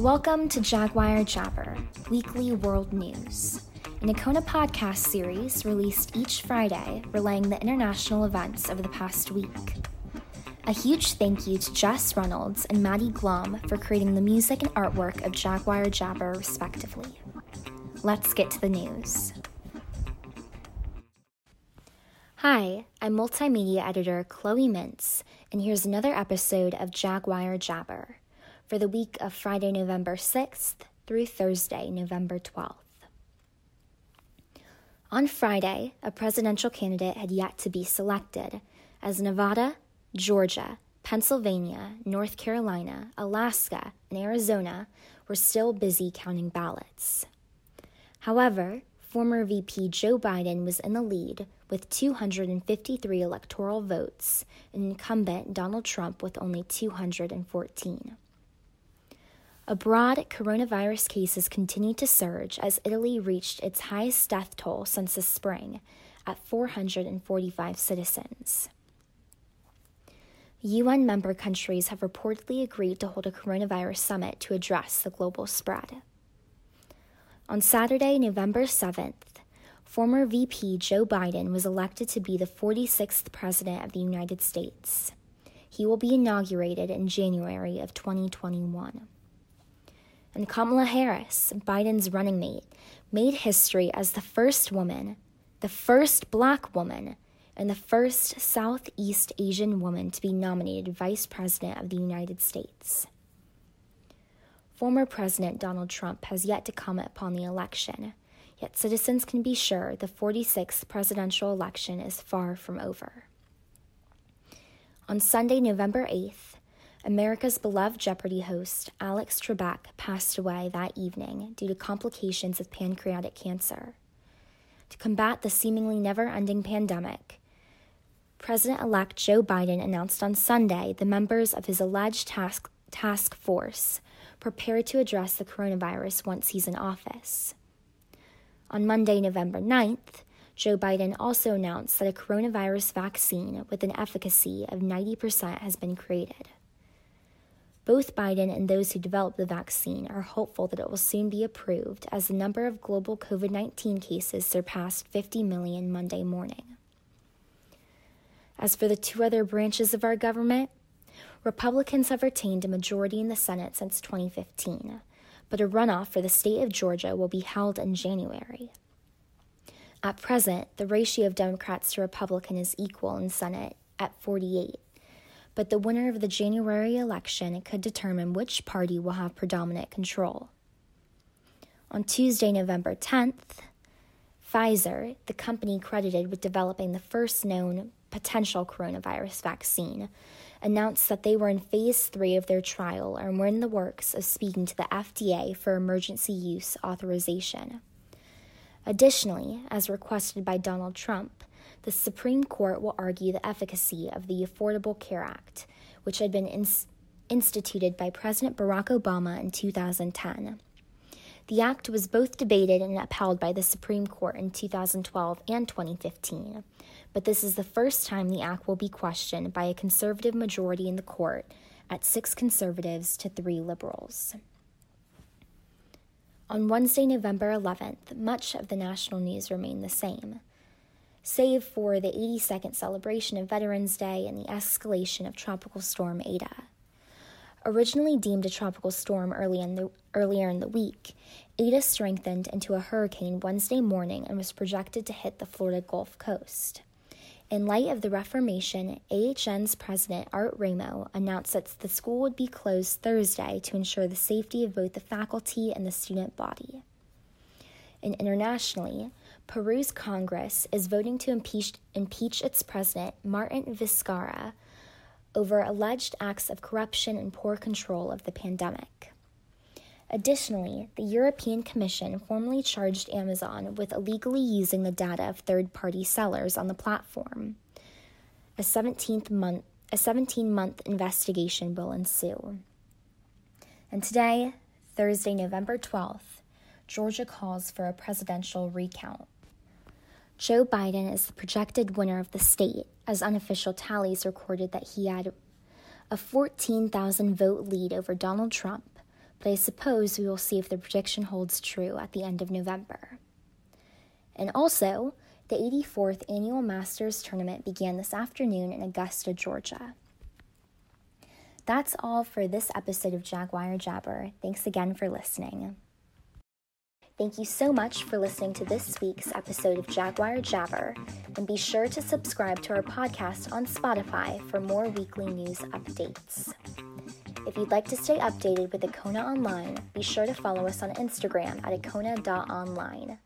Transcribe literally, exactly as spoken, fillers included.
Welcome to Jaguar Jabber, weekly world news, an Akona podcast series released each Friday relaying the international events of the past week. A huge thank you to Jess Reynolds and Maddie Glom for creating the music and artwork of Jaguar Jabber, respectively. Let's get to the news. Hi, I'm multimedia editor Chloe Mintz, and here's another episode of Jaguar Jabber for the week of Friday, November sixth through Thursday, November twelfth. On Friday, a presidential candidate had yet to be selected, as Nevada, Georgia, Pennsylvania, North Carolina, Alaska, and Arizona were still busy counting ballots. However, former V P Joe Biden was in the lead with two hundred fifty-three electoral votes and incumbent Donald Trump with only two hundred fourteen. Abroad, coronavirus cases continued to surge as Italy reached its highest death toll since the spring at four hundred forty-five citizens. U N member countries have reportedly agreed to hold a coronavirus summit to address the global spread. On Saturday, November seventh, former V P Joe Biden was elected to be the forty-sixth President of the United States. He will be inaugurated in January of twenty twenty-one. And Kamala Harris, Biden's running mate, made history as the first woman, the first Black woman, and the first Southeast Asian woman to be nominated Vice President of the United States. Former President Donald Trump has yet to comment upon the election, yet citizens can be sure the forty-sixth presidential election is far from over. On Sunday, November eighth, America's beloved Jeopardy host, Alex Trebek, passed away that evening due to complications of pancreatic cancer. To combat the seemingly never-ending pandemic, President-elect Joe Biden announced on Sunday the members of his alleged task, task force prepared to address the coronavirus once he's in office. On Monday, November ninth, Joe Biden also announced that a coronavirus vaccine with an efficacy of ninety percent has been created. Both Biden and those who developed the vaccine are hopeful that it will soon be approved as the number of global COVID nineteen cases surpassed fifty million Monday morning. As for the two other branches of our government, Republicans have retained a majority in the Senate since twenty fifteen, but a runoff for the state of Georgia will be held in January. At present, the ratio of Democrats to Republican is equal in Senate at forty-eight. But the winner of the January election could determine which party will have predominant control. On Tuesday, November tenth, Pfizer, the company credited with developing the first known potential coronavirus vaccine, announced that they were in phase three of their trial and were in the works of speaking to the F D A for emergency use authorization. Additionally, as requested by Donald Trump, the Supreme Court will argue the efficacy of the Affordable Care Act, which had been ins- instituted by President Barack Obama in two thousand ten. The act was both debated and upheld by the Supreme Court in two thousand twelve and twenty fifteen, but this is the first time the act will be questioned by a conservative majority in the court at six conservatives to three liberals. On Wednesday, November eleventh, much of the national news remained the same, save for the eighty-second celebration of Veterans Day and the escalation of Tropical Storm Ada. Originally deemed a tropical storm early in the, earlier in the week, Ada strengthened into a hurricane Wednesday morning and was projected to hit the Florida Gulf Coast. In light of the reformation, A H N's president, Art Ramo, announced that the school would be closed Thursday to ensure the safety of both the faculty and the student body. And internationally, Peru's Congress is voting to impeach, impeach its president, Martin Vizcarra, over alleged acts of corruption and poor control of the pandemic. Additionally, the European Commission formally charged Amazon with illegally using the data of third-party sellers on the platform. A seventeen-month investigation will ensue. And today, Thursday, November twelfth, Georgia calls for a presidential recount. Joe Biden is the projected winner of the state, as unofficial tallies recorded that he had a fourteen thousand vote lead over Donald Trump, but I suppose we will see if the prediction holds true at the end of November. And also, the eighty-fourth Annual Masters Tournament began this afternoon in Augusta, Georgia. That's all for this episode of Jaguar Jabber. Thanks again for listening. Thank you so much for listening to this week's episode of Jaguar Jabber, and be sure to subscribe to our podcast on Spotify for more weekly news updates. If you'd like to stay updated with Akona Online, be sure to follow us on Instagram at akona dot online.